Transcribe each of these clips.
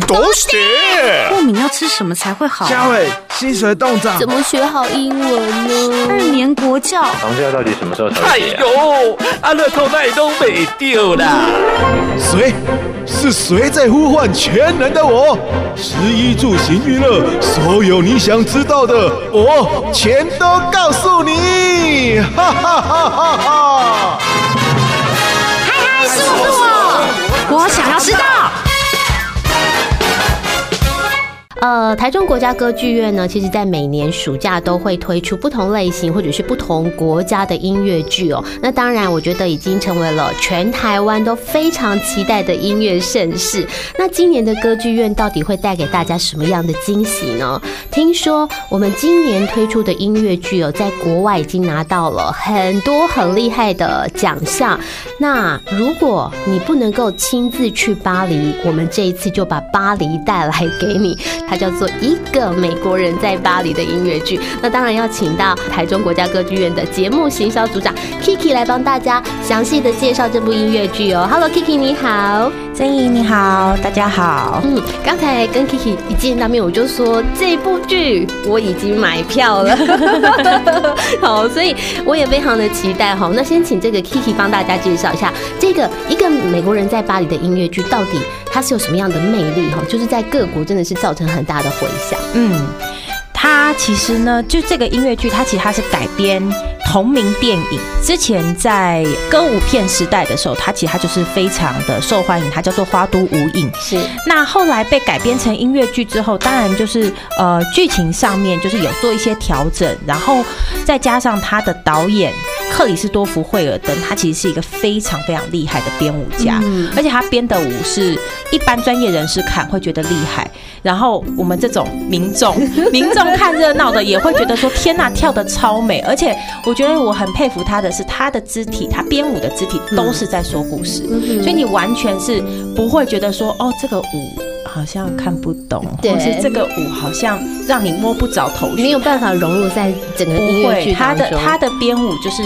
都是。过敏要吃什么才会好？嘉伟，薪水冻涨，怎么学好英文呢？2年国教，长假到底什么时候才？哎呦，阿乐透那也都没丢啦。谁？是谁在呼唤全能的我？食衣住行娱乐，所有你想知道的，我全都告诉你！哈哈哈哈哈！嗨嗨，是我，我想要知道。台中国家歌剧院呢，其实在每年暑假都会推出不同类型或者是不同国家的音乐剧哦。那当然，我觉得已经成为了全台湾都非常期待的音乐盛事。那今年的歌剧院到底会带给大家什么样的惊喜呢？听说我们今年推出的音乐剧哦，在国外已经拿到了很多很厉害的奖项。那如果你不能够亲自去巴黎，我们这一次就把巴黎带来给你。叫做一个美国人在巴黎的音乐剧，那当然要请到台中国家歌剧院的节目行销组长 Kiki 来帮大家详细的介绍这部音乐剧哦。Hello Kiki 你好，曾怡你好，大家好。刚才跟 Kiki 一见到面我就说这部剧我已经买票了，好，所以我也非常的期待哈。那先请这个 Kiki 帮大家介绍一下这个一个美国人在巴黎的音乐剧到底它是有什么样的魅力哈？就是在各国真的是造成很大的回响。它其实呢，就这个音乐剧，它其实它是改编同名电影。之前在歌舞片时代的时候，它其实它就是非常的受欢迎，它叫做《花都无影》。是。那后来被改编成音乐剧之后，当然就是剧情上面就是有做一些调整，然后再加上它的导演。克里斯多夫·惠尔登，他其实是一个非常非常厉害的编舞家，而且他编的舞是一般专业人士看会觉得厉害，然后我们这种民众看热闹的也会觉得说天哪，跳得超美。而且我觉得我很佩服他的是他的肢体，他编舞的肢体都是在说故事，所以你完全是不会觉得说哦这个舞好像看不懂，或是这个舞好像让你摸不着头绪，没有办法融入在整个音乐剧当中。他的编舞就是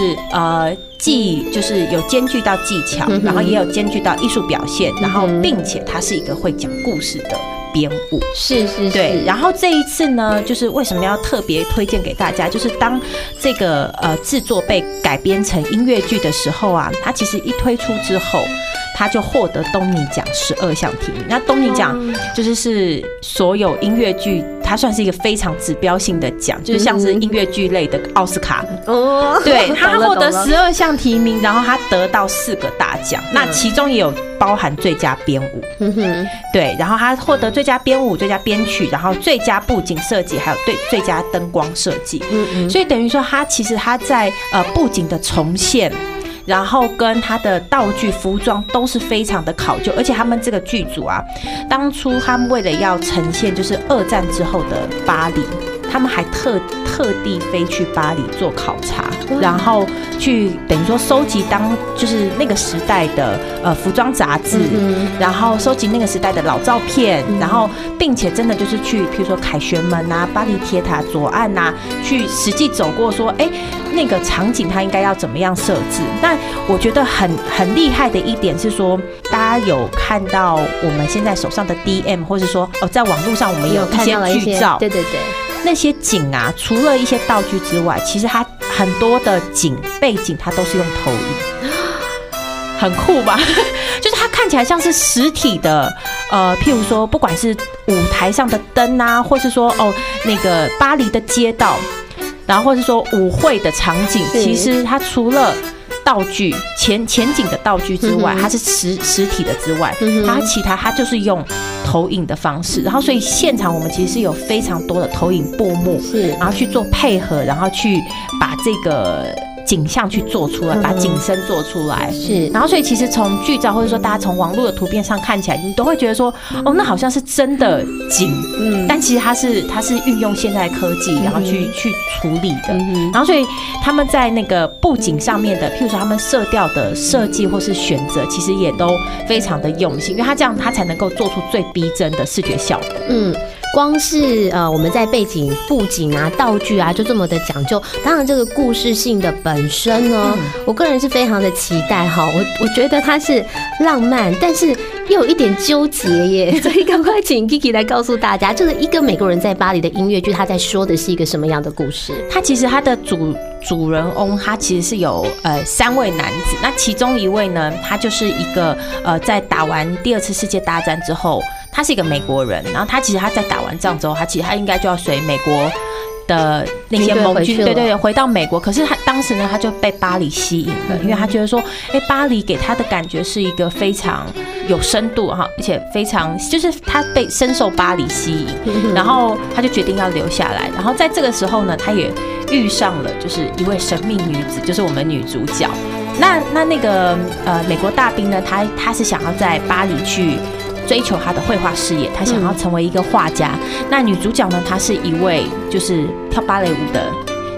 既就是有兼具到技巧，然后也有兼具到艺术表现，然后并且他是一个会讲故事的编舞。是对。然后这一次呢，就是为什么要特别推荐给大家，就是当这个制作被改编成音乐剧的时候啊，它其实一推出之后。他就获得东尼奖12项提名。那东尼奖就是所有音乐剧，它算是一个非常指标性的奖，就是像是音乐剧类的奥斯卡。对，他获得12项提名，然后他得到4个大奖，那其中也有包含最佳编舞。对，然后他获得最佳编舞、最佳编曲，然后最佳布景设计，还有最佳灯光设计。所以等于说，他其实他在布景的重现。然后跟他的道具、服装都是非常的考究，而且他们这个剧组啊，当初他们为了要呈现就是2战之后的巴黎，他们还特地飞去巴黎做考察，然后去等于说收集就是那个时代的服装杂志，然后收集那个时代的老照片，然后并且真的就是去，譬如说凯旋门啊、巴黎铁塔左岸啊，去实际走过说，哎。那个场景它应该要怎么样设置？但我觉得很厉害的一点是说，大家有看到我们现在手上的 DM， 或是说在网络上我们有一些剧照，对，那些景啊，除了一些道具之外，其实它很多的景背景它都是用投影，很酷吧？就是它看起来像是实体的，譬如说不管是舞台上的灯啊，或是说那个巴黎的街道。然后或者说舞会的场景，其实它除了道具前景的道具之外，它是实体的之外，它其他它就是用投影的方式。然后所以现场我们其实是有非常多的投影布幕，然后去做配合，然后去把这个景象去做出来，把景深做出来。是。然后所以其实从剧照或者说大家从网络的图片上看起来，你都会觉得说哦那好像是真的景，但其实它是运用现代科技然后去处理的。然后所以他们在那个布景上面的，譬如说他们色调的设计或是选择，其实也都非常的用心，因为他这样他才能够做出最逼真的视觉效果。光是我们在背景布景啊、道具啊，就这么的讲究。当然，这个故事性的本身呢，我个人是非常的期待哈。我觉得它是浪漫，但是又有一点纠结耶，所以赶快请 Kiki 来告诉大家，这个一个美国人在巴黎的音乐剧，他在说的是一个什么样的故事？他其实他的主人翁他其实是有3位男子，那其中一位呢，他就是一个在打完第2次世界大战之后，他是一个美国人，然后他其实他在打完仗之后，他应该就要随美国的那些盟军，对对对，回到美国。可是他当时呢，他就被巴黎吸引了，因为他觉得说，巴黎给他的感觉是一个非常有深度哈，而且非常就是他被深受巴黎吸引，然后他就决定要留下来。然后在这个时候呢，他也遇上了就是一位神秘女子，就是我们女主角。那个美国大兵呢，他是想要在巴黎去追求他的绘画事业，他想要成为一个画家。那女主角呢，她是一位就是跳芭蕾舞的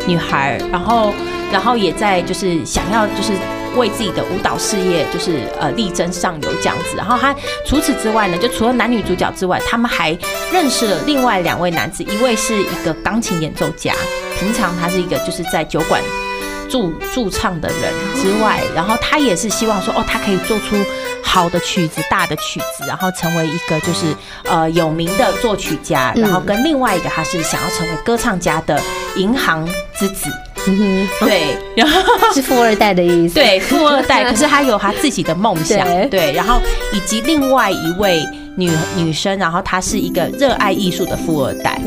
女孩，然后也在就是想要就是为自己的舞蹈事业就是力争上游这样子。然后她除此之外呢，就除了男女主角之外，他们还认识了另外2位男子，一位是一个钢琴演奏家，平常他是一个就是在酒馆驻唱的人之外，然后他也是希望说，他可以做出好的曲子、大的曲子，然后成为一个就是有名的作曲家。然后跟另外一个，他是想要成为歌唱家的银行之子。对，然后是富二代的意思。对，富二代，可是他有他自己的梦想。对，然后以及另外一位女生，然后她是一个热爱艺术的富二代。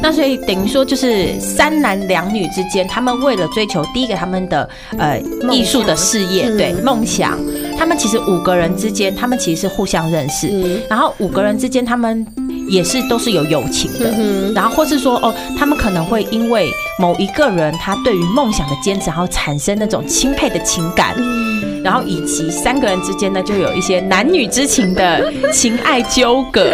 那所以等于说就是3男2女之间，他们为了追求第一个他们的艺术的事业，对，梦想，他们其实5个人之间，他们其实是互相认识，然后5个人之间他们也是都是有友情的，然后或是说他们可能会因为某一个人他对于梦想的坚持，然后产生那种钦佩的情感。然后以及3个人之间呢，就有一些男女之情的情爱纠葛。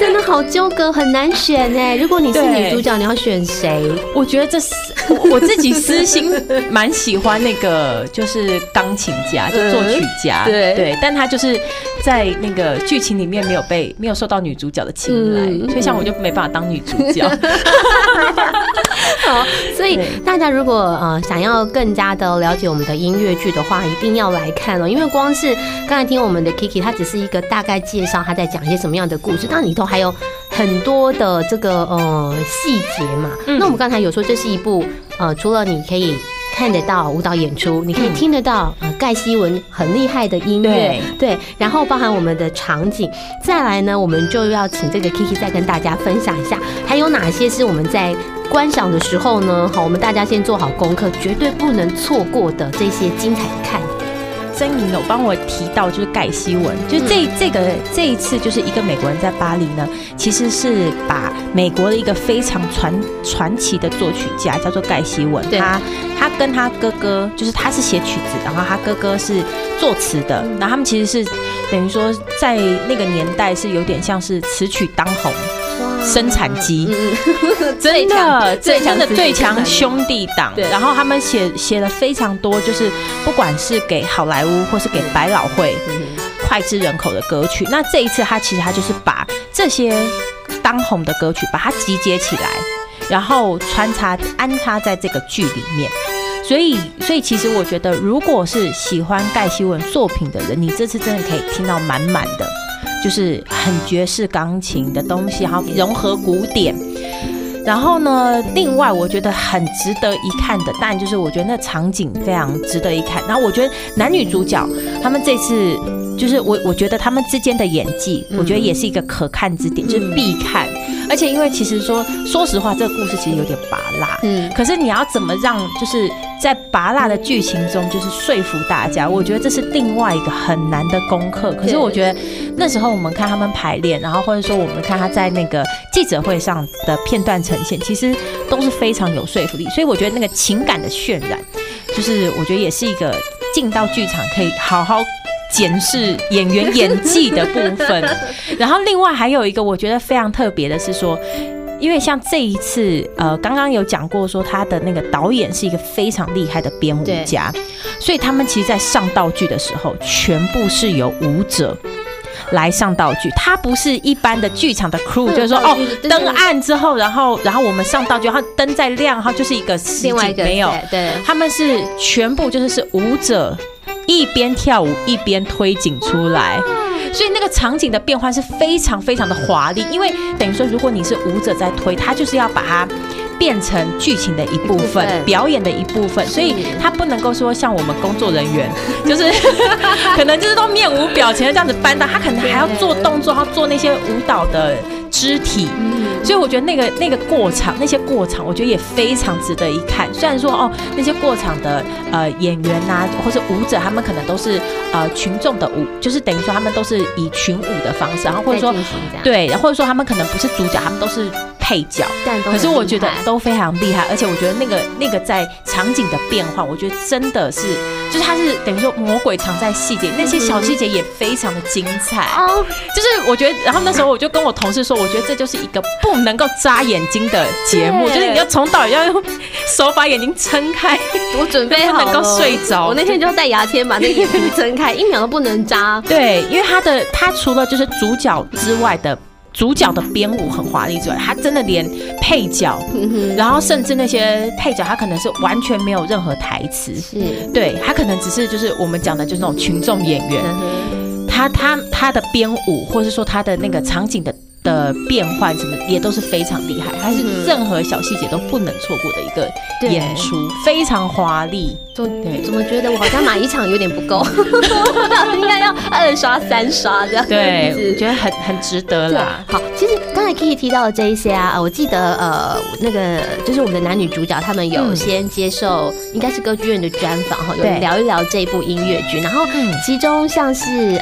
真的好纠葛，很难选耶。如果你是女主角，你要选谁？我觉得这是我自己私心蛮喜欢那个就是钢琴家，就作曲家。对，但他就是在那个剧情里面没有受到女主角的青睐，所以像我就没办法当女主角。好，所以大家如果想要更加的了解我们的音乐剧的话，一定要来看因为光是刚才听我们的 Kiki， 她只是一个大概介绍她在讲一些什么样的故事，但里头还有很多的这个细节嘛。那我们刚才有说，这是一部除了你可以看得到舞蹈演出，你可以听得到盖希文很厉害的音乐，对，然后包含我们的场景。再来呢，我们就要请这个 Kiki 再跟大家分享一下，还有哪些是我们在观赏的时候呢？好，我们大家先做好功课，绝对不能错过的这些精彩的看点。曾颖有帮我提到，就是盖希文，就是这一次就是一个美国人在巴黎呢，其实是把美国的一个非常传奇的作曲家叫做盖希文，他跟他哥哥，就是他是写曲子，然后他哥哥是作词的，然后他们其实是等于说在那个年代是有点像是词曲当红生产机，真的最强兄弟党。然后他们写了非常多，就是不管是给好莱坞或是给百老汇脍炙人口的歌曲。那这一次他就是把这些当红的歌曲把它集结起来，然后安插在这个剧里面。所以其实我觉得，如果是喜欢盖希文作品的人，你这次真的可以听到满满的，就是很爵士钢琴的东西，然后融合古典。然后呢，另外我觉得很值得一看的，但就是我觉得那场景非常值得一看。然后我觉得男女主角他们这次就是我觉得他们之间的演技，我觉得也是一个可看之点，就是必看。而且因为其实说实话，这个故事其实有点芭辣，可是你要怎么让就是在芭辣的剧情中就是说服大家，我觉得这是另外一个很难的功课。可是我觉得那时候我们看他们排练，然后或者说我们看他在那个记者会上的片段呈现，其实都是非常有说服力。所以我觉得那个情感的渲染，就是我觉得也是一个进到剧场可以好好检视演员演技的部分。然后另外还有一个我觉得非常特别的是说，因为像这一次刚刚有讲过说他的那个导演是一个非常厉害的编舞家，所以他们其实在上道具的时候全部是由舞者来上道具，它不是一般的剧场的 crew， 就是说灯暗之后，然后我们上道具，然后灯再亮，然后就是一个实景，没有，对，他们是全部就是舞者一边跳舞一边推景出来，所以那个场景的变换是非常非常的华丽，因为等于说如果你是舞者在推，他就是要把它变成剧情的一部分，表演的一部分，所以他不能够说像我们工作人员，就是可能就是都面无表情的这样子搬到，他可能还要做动作，要做那些舞蹈的肢体，所以我觉得那个过场，那些过场，我觉得也非常值得一看。虽然说哦，那些过场的演员啊，或者舞者，他们可能都是群众的舞，就是等于说他们都是以群舞的方式，然后或者说对，或者说他们可能不是主角，他们都是配角，可是我觉得都非常厉害，而且我觉得那个在场景的变换，我觉得真的是，就是它是等于说魔鬼藏在细节，那些小细节也非常的精彩。就是我觉得，然后那时候我就跟我同事说，我觉得这就是一个不能够眨眼睛的节目，就是你要从导要用手把眼睛撑开，我准备好了，不能够睡着。我那天就要带牙签把那个眼睛睁开，一秒都不能眨。对，因为它除了就是主角之外的。主角的编舞很华丽之外，他真的连配角，然后甚至那些配角，他可能是完全没有任何台词，对，他可能只是就是我们讲的就是那种群众演员，他的编舞或是说他的那个场景的变换什么也都是非常厉害，他是任何小细节都不能错过的一个演出，非常华丽。怎么觉得我好像买一场有点不够，我应该要2刷3刷这样。对，我觉得很值得啦。好，其实刚才 Kiki 提到的这一些啊，我记得那个就是我们的男女主角他们有先接受应该是歌剧院的专访哈，有聊一聊这部音乐剧，然后其中像是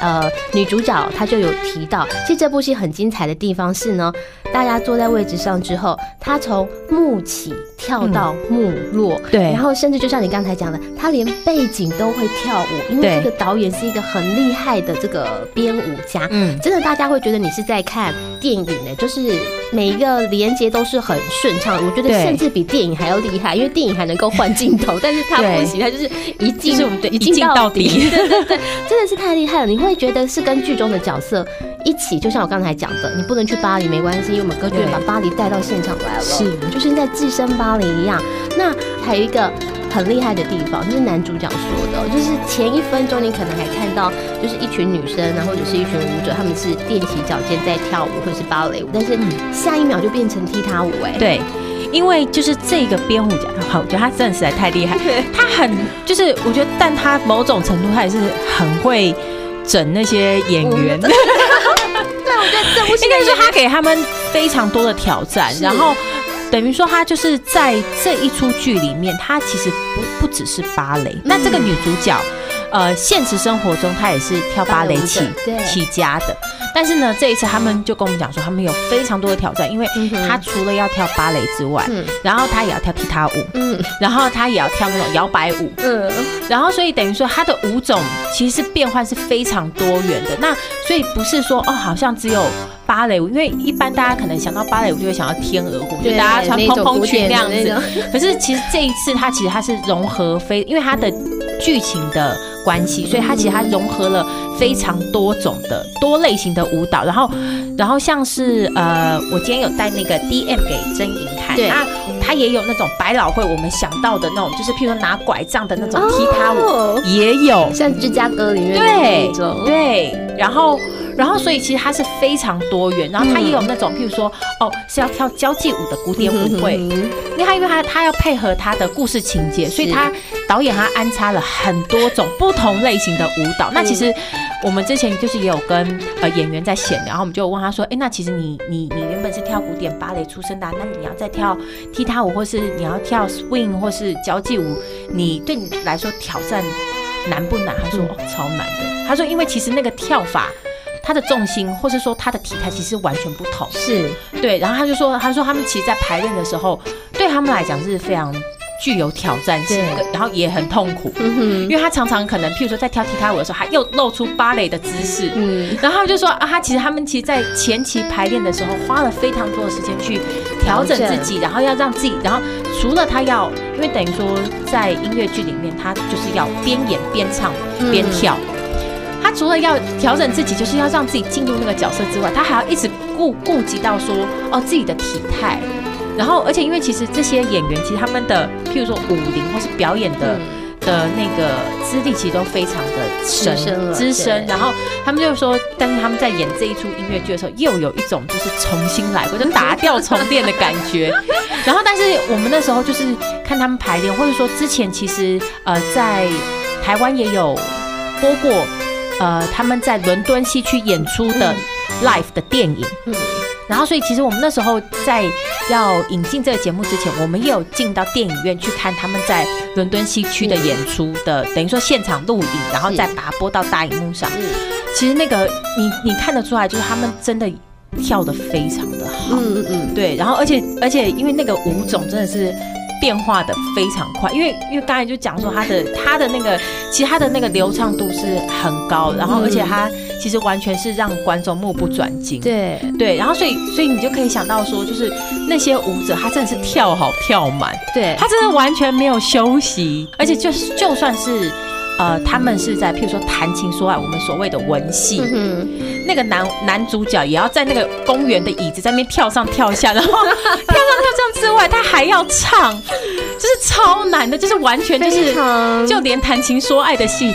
女主角她就有提到，其实这部戏很精彩的地方是呢，大家坐在位置上之后，他从幕起跳到幕落，对，然后甚至就像你刚才讲的，他连背景都会跳舞，因为这个导演是一个很厉害的这个编舞家，真的大家会觉得你是在看电影的，就是每一个连结都是很顺畅，我觉得甚至比电影还要厉害，因为电影还能够换镜头，但是他不行，他就是一镜到底，对对对，真的是太厉害了，你会觉得是跟剧中的角色一起，就像我刚才讲的，你不能去巴黎没关系，因为我们歌剧院把巴黎带到现场来了，是，就是在置身巴黎一样。那还有一个很厉害的地方，就是男主角说的，就是前1分钟你可能还看到就是一群女生啊，或者是一群舞者，他们是踮起脚尖在跳舞，或者是芭蕾舞，但是下一秒就变成踢踏舞，哎，对。因为就是这个编舞家，我觉得他真的实在太厉害，他很就是我觉得，但他某种程度他也是很会整那些演员。应该说他给他们非常多的挑战，然后等于说他就是在这一出剧里面，他其实不只是芭蕾。那这个女主角，现实生活中她也是跳芭蕾起家的。但是呢，这一次他们就跟我们讲说，他们有非常多的挑战，因为他除了要跳芭蕾之外，然后他也要跳踢踏舞，然后他也要跳那种摇摆舞，然后所以等于说他的舞种其实变换是非常多元的。那所以不是说哦，好像只有芭蕾舞，因为一般大家可能想到芭蕾舞就会想到天鹅湖，就大家穿蓬蓬裙那样子。可是其实这一次它是融合因为它的剧情的关系，所以它融合了非常多种的多类型的舞蹈。然后像是我今天有带那个 DM 给曾莹看，那他也有那种百老汇我们想到的那种，就是譬如说拿拐杖的那种踢踏舞，也有像芝加哥里面那种，对，然后所以其实它是非常多元，然后它也有那种譬如说哦是要跳交际舞的古典舞会，因为它要配合它的故事情节，所以它导演他安插了很多种不同类型的舞蹈。那其实我们之前就是也有跟演员在闲聊，然后我们就问他说，那其实你原本是跳古典芭蕾出身的啊，那你要再跳踢踏舞，或是你要跳 swing 或是交际舞，你对你来说挑战难不难？他说哦超难的，他说因为其实那个跳法他的重心或是说他的体态其实完全不同，是对。然后他说他们其实在排练的时候对他们来讲是非常具有挑战性的，然后也很痛苦，因为他常常可能譬如说在跳踢踏舞的时候他又露出芭蕾的姿势，然后他就说啊，他们其实在前期排练的时候花了非常多的时间去调整自己，然后要让自己，然后除了他要，因为等于说在音乐剧里面他就是要边演边唱边跳，他除了要调整自己，就是要让自己进入那个角色之外，他还要一直顾及到说哦自己的体态，然后而且因为其实这些演员其实他们的譬如说舞龄或是表演的的那个资历其实都非常的资深，然后他们就说，但是他们在演这一出音乐剧的时候，又有一种就是重新来过，就打掉重练的感觉。然后，但是我们那时候就是看他们排练，或者说之前其实在台湾也有播过他们在伦敦西区演出的 live 的电影。然后所以其实我们那时候在要引进这个节目之前，我们也有进到电影院去看他们在伦敦西区的演出的，等于说现场录影，然后再把它播到大荧幕上。其实那个你看得出来，就是他们真的跳得非常的好。对，然后而且因为那个舞种真的是变化的非常快，因为刚才就讲说他的那个其实他的那个流畅度是很高，然后而且他其实完全是让观众目不转睛。对，然后所以你就可以想到说，就是那些舞者他真的是跳好跳满，对，他真的完全没有休息，而且就算是他们是在譬如说谈情说爱，我们所谓的文戏，那个男主角也要在那个公园的椅子在那边跳上跳下，然后跳上之外，他还要唱，就是超难的，就是完全就是就连谈情说爱的戏，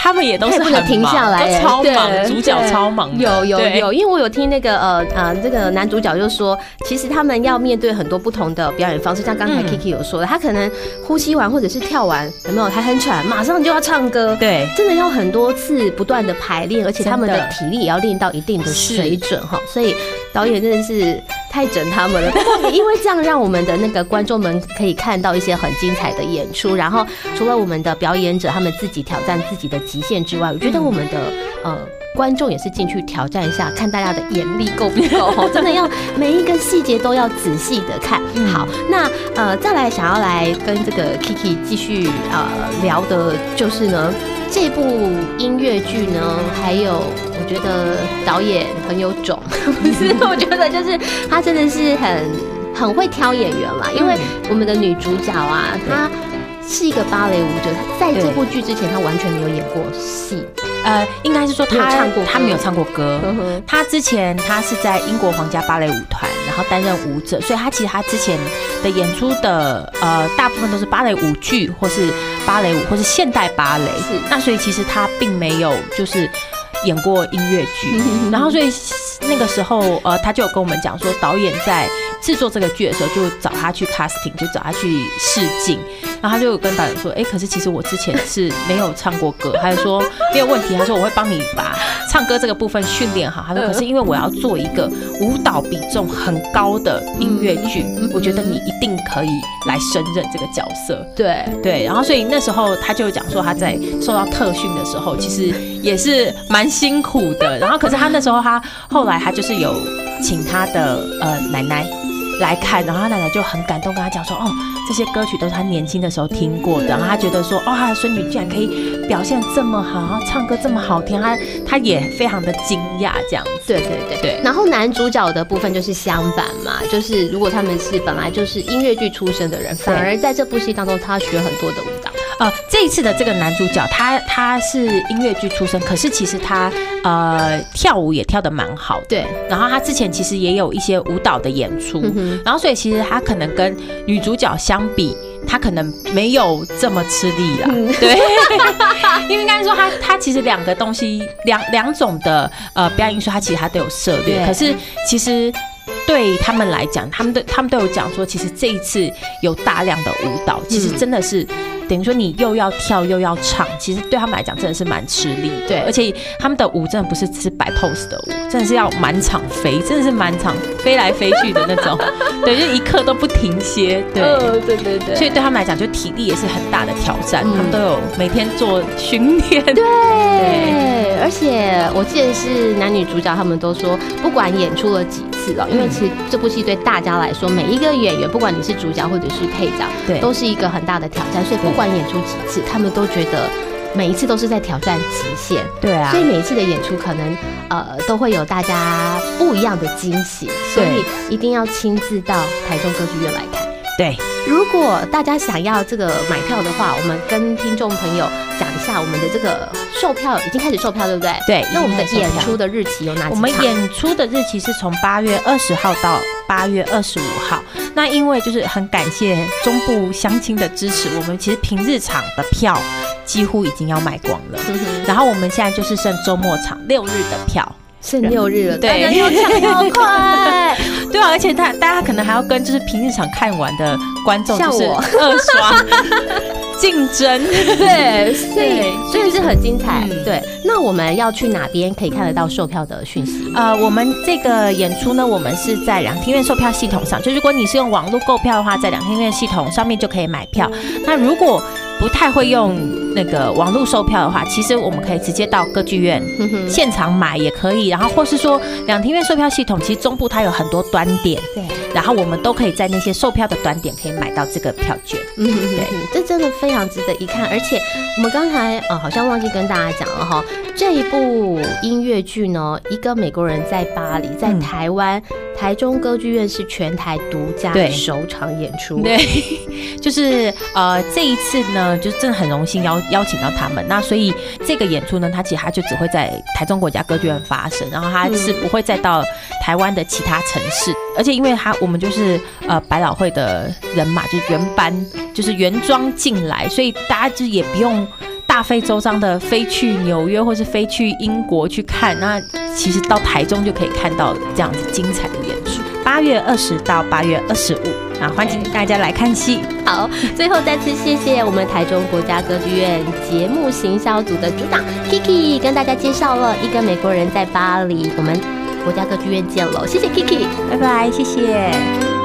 他们也都是很忙，不停下来，超忙，主角超忙。有，因为我有听那个这个男主角就说，其实他们要面对很多不同的表演方式，像刚才 Kiki 有说的，他可能呼吸完或者是跳完，有没有？他很喘，马上就要唱歌。对，真的要很多次不断的排练，而且他们的体力也要练到一定的水准哈。所以导演真的是太整他们了，不过因为这样让我们的那个观众们可以看到一些很精彩的演出，然后除了我们的表演者他们自己挑战自己的极限之外，我觉得我们的观众也是进去挑战一下，看大家的眼力够不够，真的要每一个细节都要仔细的看。好，那再来想要来跟这个 Kiki 继续聊的就是呢，这部音乐剧呢，还有我觉得导演很有种，不是？我觉得就是他真的是很会挑演员啦，因为我们的女主角啊，她是一个芭蕾舞者，她在这部剧之前她完全没有演过戏。应该是说他没有唱过歌，他之前他是在英国皇家芭蕾舞团，然后担任舞者，所以他其实他之前的演出的大部分都是芭蕾舞剧或是芭蕾舞或是现代芭蕾，那所以其实他并没有就是演过音乐剧，然后所以那个时候他就有跟我们讲说，导演在制作这个剧的时候就找他去 casting， 就找他去试镜，然后他就跟导演说，可是其实我之前是没有唱过歌，他就说没有问题，他说我会帮你把唱歌这个部分训练好，他说可是因为我要做一个舞蹈比重很高的音乐剧，我觉得你一定可以来胜任这个角色。对，然后所以那时候他就讲说，他在受到特训的时候其实也是蛮辛苦的，然后可是他那时候他后来他就是有请他的奶奶来看，然后他奶奶就很感动，跟他讲说，这些歌曲都是他年轻的时候听过的，然后他觉得说，他的孙女竟然可以表现这么好，然后唱歌这么好听，他也非常的惊讶这样子。对。然后男主角的部分就是相反嘛，就是如果他们是本来就是音乐剧出身的人，反而在这部戏当中他学很多的舞蹈。这一次的这个男主角他是音乐剧出身，可是其实他跳舞也跳得蛮好的。对。然后他之前其实也有一些舞蹈的演出，然后所以其实他可能跟女主角相比，他可能没有这么吃力啦。对。因为应该说他其实两个东西两种的表演艺术，他其实他都有涉猎，可是其实对他们来讲，他们都有讲说，其实这一次有大量的舞蹈，其实真的是。等于说你又要跳又要唱，其实对他们来讲真的是蛮吃力。对，而且他们的舞真的不是只是摆 pose 的舞，真的是要满场飞，真的是满场飞来飞去的那种。对，就一刻都不停歇。对。所以对他们来讲，就体力也是很大的挑战，他们都有每天做训练。对。而且我记得是男女主角他们都说，不管演出了几次了，因为其实这部戏对大家来说，每一个演员，不管你是主角或者是配角，都是一个很大的挑战，所以不管演出几次，他们都觉得每一次都是在挑战极限。对啊，所以每一次的演出可能都会有大家不一样的惊喜，所以一定要亲自到台中歌剧院来看。对，如果大家想要这个买票的话，我们跟听众朋友讲一下，我们的这个售票已经开始售票，对不对？对。那我们的演出的日期有哪几场？我们演出的日期是从8月20号到8月25号。那因为就是很感谢中部乡亲的支持，我们其实平日场的票几乎已经要卖光了，然后我们现在就是剩周末场6日的票。剩6日了，对，又抢又快，对啊，而且大家可能还要跟就是平日场看完的观众就是二刷竞争，对，所以是很精彩。对，那我们要去哪边可以看得到售票的讯息？我们这个演出呢，我们是在两厅院售票系统上，就如果你是用网络购票的话，在两厅院系统上面就可以买票。那如果不太会用那个网络售票的话，其实我们可以直接到歌剧院现场买也可以，然后或是说两厅院售票系统，其实中部它有很多端点，对，然后我们都可以在那些售票的端点可以买到这个票券，嗯哼哼哼，对，这真的非常值得一看。而且我们刚才好像忘记跟大家讲了哈，这一部音乐剧呢，一个美国人在巴黎，在台湾。台中歌剧院是全台独家首场演出，对，就是这一次呢，就真的很荣幸邀请到他们。那所以这个演出呢，它其实它就只会在台中国家歌剧院发生，然后它是不会再到台湾的其他城市。而且因为我们就是百老汇的人嘛，就原班就是原装进来，所以大家就也不用大费周章的飞去纽约或是飞去英国去看，那其实到台中就可以看到这样子精彩的演出。8月20到8月25，啊，欢迎大家来看戏。好，最后再次谢谢我们台中国家歌剧院节目行销组的组长 Kiki 跟大家介绍了一个美国人在巴黎，我们国家歌剧院见喽，谢谢 Kiki， 拜拜，谢谢。